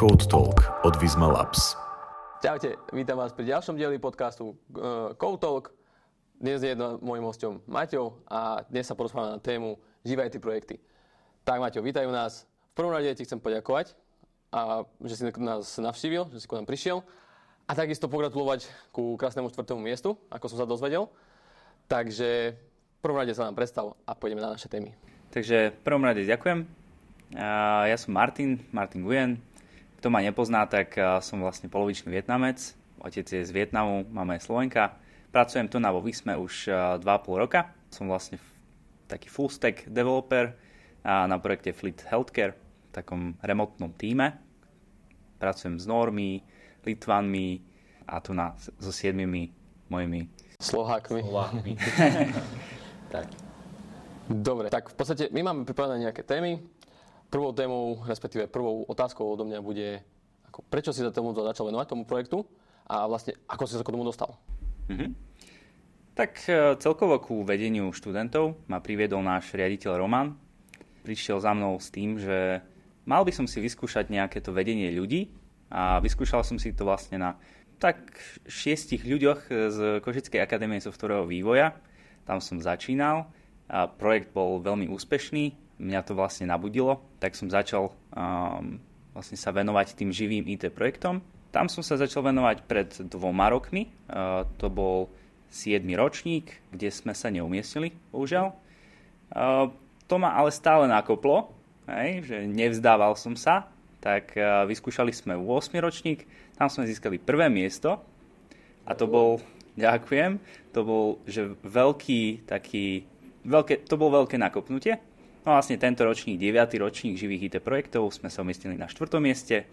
Code Talk od Visma Labs. Čaute, vítam vás pri ďalšom dieli podcastu Code Talk. Dnes je môjim hosťom Maťo a dnes sa porozprávame na tému Živé IT projekty. Tak Maťo, vítajú nás. V prvom rade ti chcem poďakovať, že si nás navštívil, že si k nám prišiel a takisto pogratulovať ku krásnemu 4. miestu, ako som sa dozvedel. Takže v prvom rade sa nám predstav a pôjdeme na naše témy. Takže v prvom rade ďakujem. Ja som Martin Guyen. Kto ma nepozná, tak som vlastne polovičný Vietnamec. Otec je z Vietnamu, mama je Slovenka. Pracujem tu na Visme už 2,5 roka. Som vlastne taký full stack developer na projekte Fit Healthcare v takom remotnom týme. Pracujem s Normi, Litvanmi a tu so 7 mojimi Slohákmi. Tak. Dobre, tak v podstate my máme pripravené nejaké témy. Prvou témou, respektíve prvou otázkou odo mňa bude, ako, prečo si sa tomu začal venovať, tomu projektu a vlastne ako si sa k tomu dostal? Mm-hmm. Tak celkovo ku vedeniu študentov ma priviedol náš riaditeľ Roman. Prišiel za mnou s tým, že mal by som si vyskúšať nejaké to vedenie ľudí a vyskúšal som si to vlastne na tak 6 ľuďoch z Košickej akadémie softwarového vývoja. Tam som začínal a projekt bol veľmi úspešný. Mňa to vlastne nabudilo, tak som začal vlastne sa venovať tým živým IT projektom. Tam som sa začal venovať pred 2 rokmi, to bol 7. ročník, kde sme sa neumiestnili, bohužiaľ. To ma ale stále nakoplo, že nevzdával som sa, tak vyskúšali sme 8. ročník, tam sme získali prvé miesto a to bolo veľké nakopnutie. No vlastne tento ročník, 9. ročník živých IT projektov, sme sa umiestnili na 4. mieste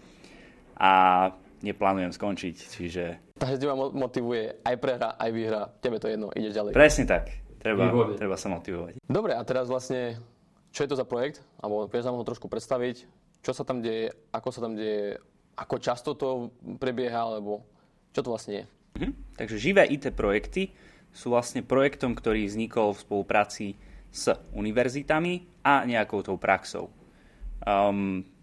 a neplánujem skončiť, čiže... Takže teba motivuje aj prehra, aj výhra, tebe to jedno, ideš ďalej. Presne tak, treba sa motivovať. Dobre, a teraz vlastne, čo je to za projekt? Alebo vieš nám ho trošku predstaviť, čo sa tam deje, ako sa tam deje, ako často to prebieha, alebo čo to vlastne je? Mhm. Takže živé IT projekty sú vlastne projektom, ktorý vznikol v spolupráci s univerzitami a nejakou tou praxou.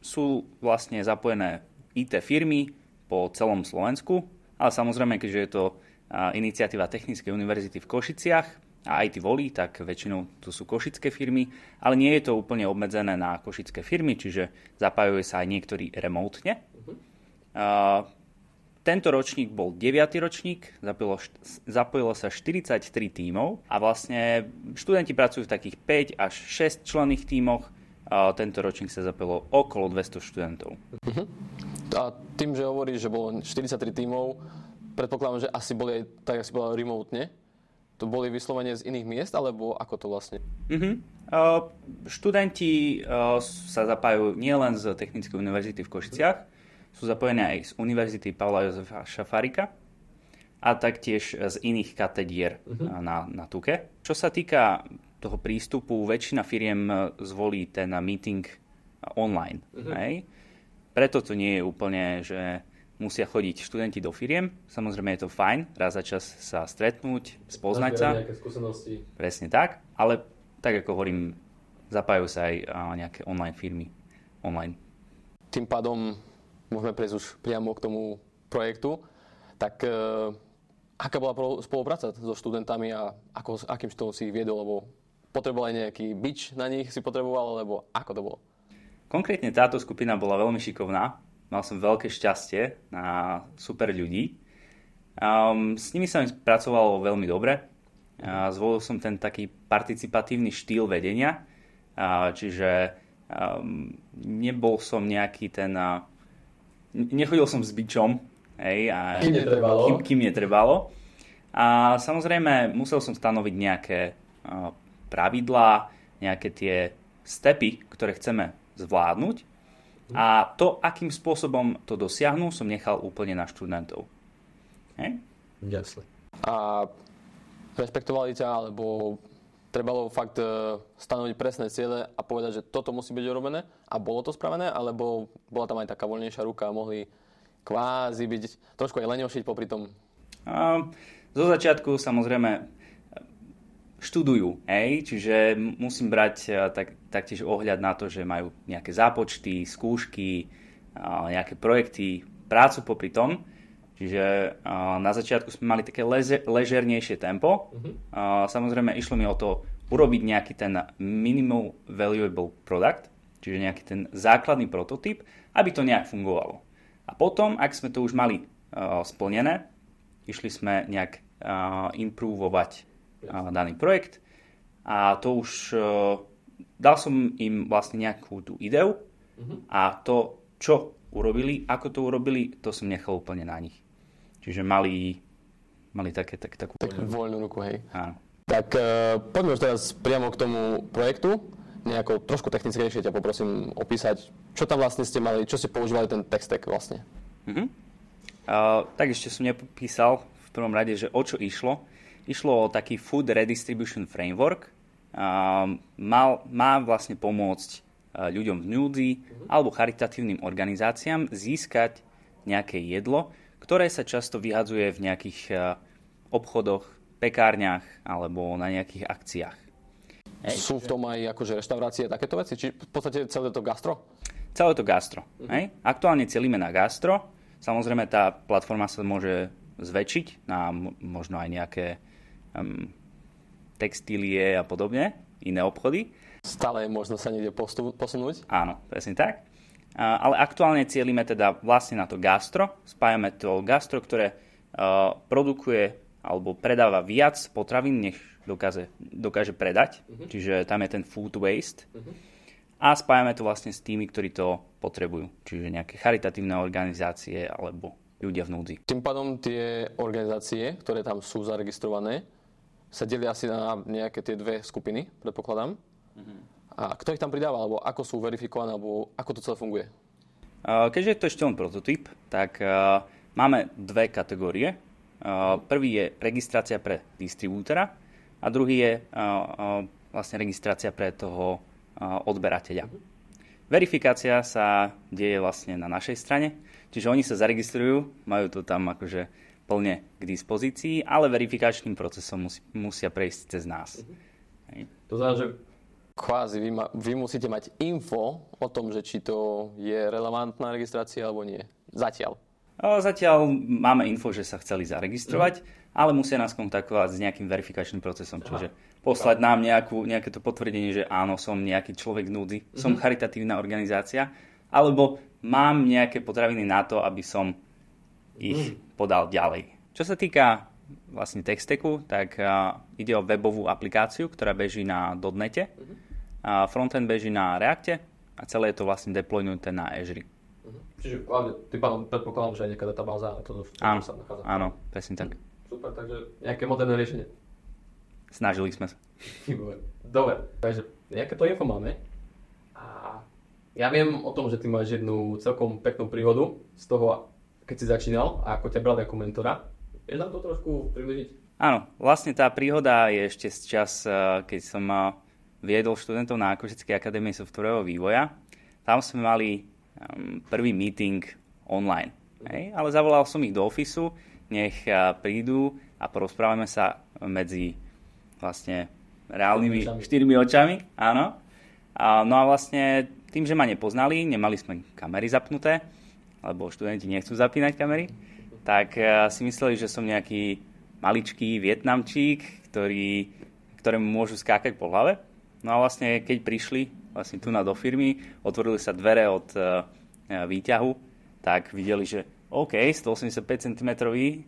Sú vlastne zapojené IT firmy po celom Slovensku, ale samozrejme, keďže je to iniciatíva Technickej univerzity v Košiciach a IT volí, tak väčšinou to sú košické firmy, ale nie je to úplne obmedzené na košické firmy, čiže zapájajú sa aj niektorí remotne. Tento ročník bol 9. ročník, zapojilo sa 43 tímov a vlastne študenti pracujú v takých 5 až 6 členných tímoch. Tento ročník sa zapojilo okolo 200 študentov. Uh-huh. A tým, že hovoríš, že bolo 43 tímov, predpokladám, že asi boli aj tak, ako si bola remote, to boli vyslovene z iných miest, alebo ako to vlastne? Uh-huh. Študenti sa zapájajú nielen z Technickej univerzity v Košiciach, sú zapojené aj z Univerzity Paula Jozefa Šafárika a taktiež z iných katedier na Tuke. Čo sa týka toho prístupu, väčšina firiem zvolí ten meeting online. Hej? Preto to nie je úplne, že musia chodiť študenti do firiem. Samozrejme je to fajn, raz za čas sa stretnúť, spoznať sa. Nejaké skúsenosti. Presne tak, ale tak ako hovorím, zapájajú sa aj nejaké online firmy. Online. Tým pádom môžeme prejsť už priamo k tomu projektu. Tak aká bola spolupráca so študentami a akým štýlom si ich viedol? Lebo potreboval aj nejaký bič na nich si potreboval, alebo ako to bolo? Konkrétne táto skupina bola veľmi šikovná. Mal som veľké šťastie na super ľudí. S nimi sa mi pracovalo veľmi dobre. Zvolil som ten taký participatívny štýl vedenia. Čiže nebol som nejaký ten... Nechodil som s bičom, kým netrebalo. A samozrejme, musel som stanoviť nejaké pravidlá, nejaké tie stepy, ktoré chceme zvládnuť. A to, akým spôsobom to dosiahnu, som nechal úplne na študentov. Jasne. A respektovali ťa, alebo trebalo fakt stanoviť presné ciele a povedať, že toto musí byť urobené a bolo to spravené, alebo bola tam aj taká voľnejšia ruka a mohli kvázi byť trošku aj leniošiť popri tom? Zo začiatku samozrejme študujú, čiže musím brať taktiež ohľad na to, že majú nejaké zápočty, skúšky, nejaké projekty, prácu popri tom. Čiže na začiatku sme mali také ležernejšie tempo. Samozrejme, išlo mi o to urobiť nejaký ten minimum valuable product, čiže nejaký ten základný prototyp, aby to nejak fungovalo. A potom, ak sme to už mali splnené, išli sme nejak improvovať daný projekt. A to už dal som im vlastne nejakú tú ideu a to, čo urobili, ako to urobili, to som nechal úplne na nich. Čiže mali takú voľnú ruku, hej. Áno. Tak poďme už teraz priamo k tomu projektu. Nejako trošku technickejšie ťa poprosím opísať, čo tam vlastne ste mali, čo ste používali ten tech stack vlastne. Tak ešte som nepopísal v prvom rade, že o čo išlo. Išlo o taký Food Redistribution Framework. Má vlastne pomôcť ľuďom v núdzi alebo charitatívnym organizáciám získať nejaké jedlo, ktoré sa často vyhadzuje v nejakých obchodoch, pekárniach alebo na nejakých akciách. Sú v tom aj akože reštaurácie, takéto veci? Či v podstate celé to gastro? Celé to gastro. Aktuálne celíme na gastro. Samozrejme, tá platforma sa môže zväčšiť na možno aj nejaké textílie a podobne, iné obchody. Stále je možno sa niekde posunúť? Áno, presne tak. Ale aktuálne cieľíme teda vlastne na to gastro. Spájame to gastro, ktoré produkuje alebo predáva viac potravín, než dokáže predať. Čiže tam je ten food waste. A spájame to vlastne s tými, ktorí to potrebujú. Čiže nejaké charitatívne organizácie alebo ľudia v núdzi. Tým pádom tie organizácie, ktoré tam sú zaregistrované, sa delia asi na nejaké tie dve skupiny, predpokladám. A kto ich tam pridáva, alebo ako sú verifikované, alebo ako to celé funguje? Keďže je to ešte len prototyp, tak máme dve kategórie. Prvý je registrácia pre distribútora a druhý je vlastne registrácia pre toho odberateľa. Verifikácia sa deje vlastne na našej strane, čiže oni sa zaregistrujú, majú to tam akože plne k dispozícii, ale verifikačným procesom musia prejsť cez nás. To znamená, že kvázi vy musíte mať info o tom, že či to je relevantná registrácia alebo nie. Zatiaľ. Zatiaľ máme info, že sa chceli zaregistrovať, ale musia nás kontaktovať s nejakým verifikačným procesom. Čiže poslať nám nejaké to potvrdenie, že áno, som nejaký človek v núdzi, som charitatívna organizácia, alebo mám nejaké potraviny na to, aby som ich podal ďalej. Čo sa týka vlastne Techstacku, tak ide o webovú aplikáciu, ktorá beží na .NET, frontend beží na Reacte a celé je to vlastne deploynuté na Azure. Čiže hlavne, tým pádom predpokladám, že aj nejaká databáza, ale toto sa nachádza. Áno, presne tak. Super, takže nejaké moderné riešenie. Snažili sme sa. Dobre, takže nejaké to info máme a ja viem o tom, že ty máš jednu celkom peknú príhodu z toho, keď si začínal a ako ťa brali ako mentora. Vieš nám to trošku približiť? Áno, vlastne tá príhoda je ešte z čas, keď som viedol študentov na Košickej akadémii softwarového vývoja. Tam sme mali prvý meeting online. Ale zavolal som ich do ofisu, nech prídu a porozprávame sa medzi vlastne reálnymi štyrmi očami. Áno. No a vlastne tým, že ma nepoznali, nemali sme kamery zapnuté, lebo študenti nechcú zapínať kamery, tak si mysleli, že som nejaký maličký Vietnamčík, ktorému môžu skákať po hlave. No a vlastne, keď prišli vlastne tu na do firmy, otvorili sa dvere od výťahu, tak videli, že OK, 185 cm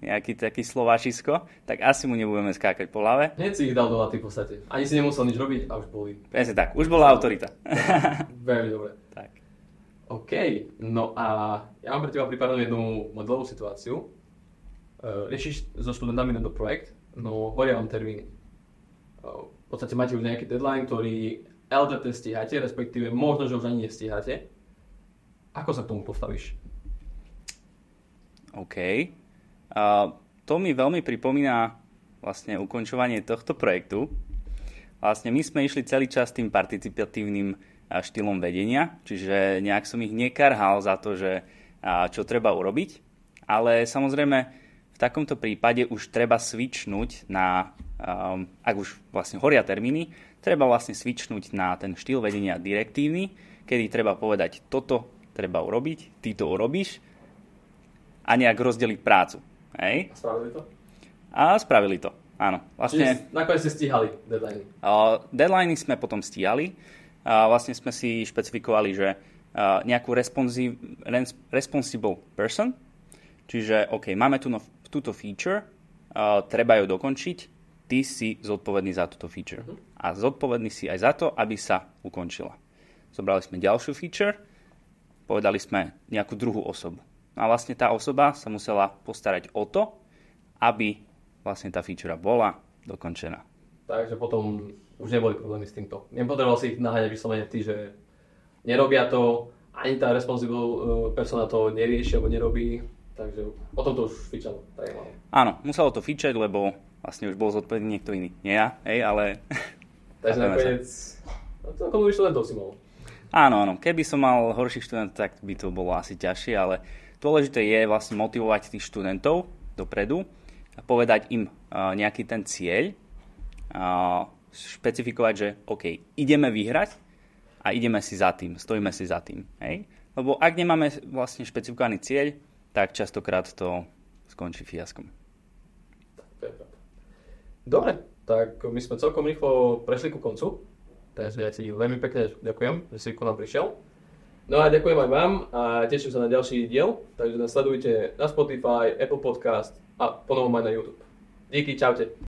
nejaký taký Slováčisko, tak asi mu nebudeme skákať po hlave. Hneď si ich dal do laty v podstate. Ani si nemusel nič robiť a už boli. Presne tak, už bola autorita. Veľmi dobre. Tak. OK, no a ja mám pre teba pripravenú jednu modelovú situáciu. Riešiš so študentami tento projekt, no hovoria vám termíny. V podstate máte už nejaký deadline, ktorý LTT stíhate, respektíve možno, že už ani nestíhate. Ako sa k tomu postavíš? OK. To mi veľmi pripomína vlastne ukončovanie tohto projektu. Vlastne my sme išli celý čas tým participatívnym štýlom vedenia, čiže nejak som ich nekarhal za to, že čo treba urobiť, ale samozrejme v takomto prípade už treba switchnúť na, ak už vlastne horia termíny, treba vlastne switchnúť na ten štýl vedenia direktívny, kedy treba povedať toto treba urobiť, ty to urobíš a nejak rozdeliť prácu. Hej? A spravili to? A spravili to, áno. Vlastne, nakoniec ste stíhali deadliny? Deadliny sme potom stíhali. Vlastne sme si špecifikovali, že nejakú responsible person, čiže OK, máme tu túto feature, treba ju dokončiť, ty si zodpovedný za túto feature. A zodpovedný si aj za to, aby sa ukončila. Zobrali sme ďalšiu feature, povedali sme nejakú druhú osobu. A vlastne tá osoba sa musela postarať o to, aby vlastne tá feature bola dokončená. Takže potom už neboli problémy s týmto. Nepotreboval si ich naháňať vyslovene ty, že nerobia to, ani tá responsible persona to nerieši alebo nerobí. Takže potom to už fičalo. Áno, muselo to fičať, lebo vlastne už bol zodpovedný niekto iný. Nie ja, hej, ale... Takže nakoniec... To ako študentov si mal. Áno, áno. Keby som mal horších študentov, tak by to bolo asi ťažšie, ale dôležité je vlastne motivovať tých študentov dopredu a povedať im nejaký ten cieľ, špecifikovať, že OK, ideme vyhrať a ideme si za tým, stojíme si za tým. Hej? Lebo ak nemáme vlastne špecifikovaný cieľ, tak častokrát to skončí fiaskom. Dobre, tak my sme celkom rýchlo prešli ku koncu, takže ja ti veľmi pekne ďakujem, že si ku nám prišiel. No a ďakujem aj vám a teším sa na ďalší diel, takže nás sledujte na Spotify, Apple Podcast a ponovom aj na YouTube. Díky, čaute.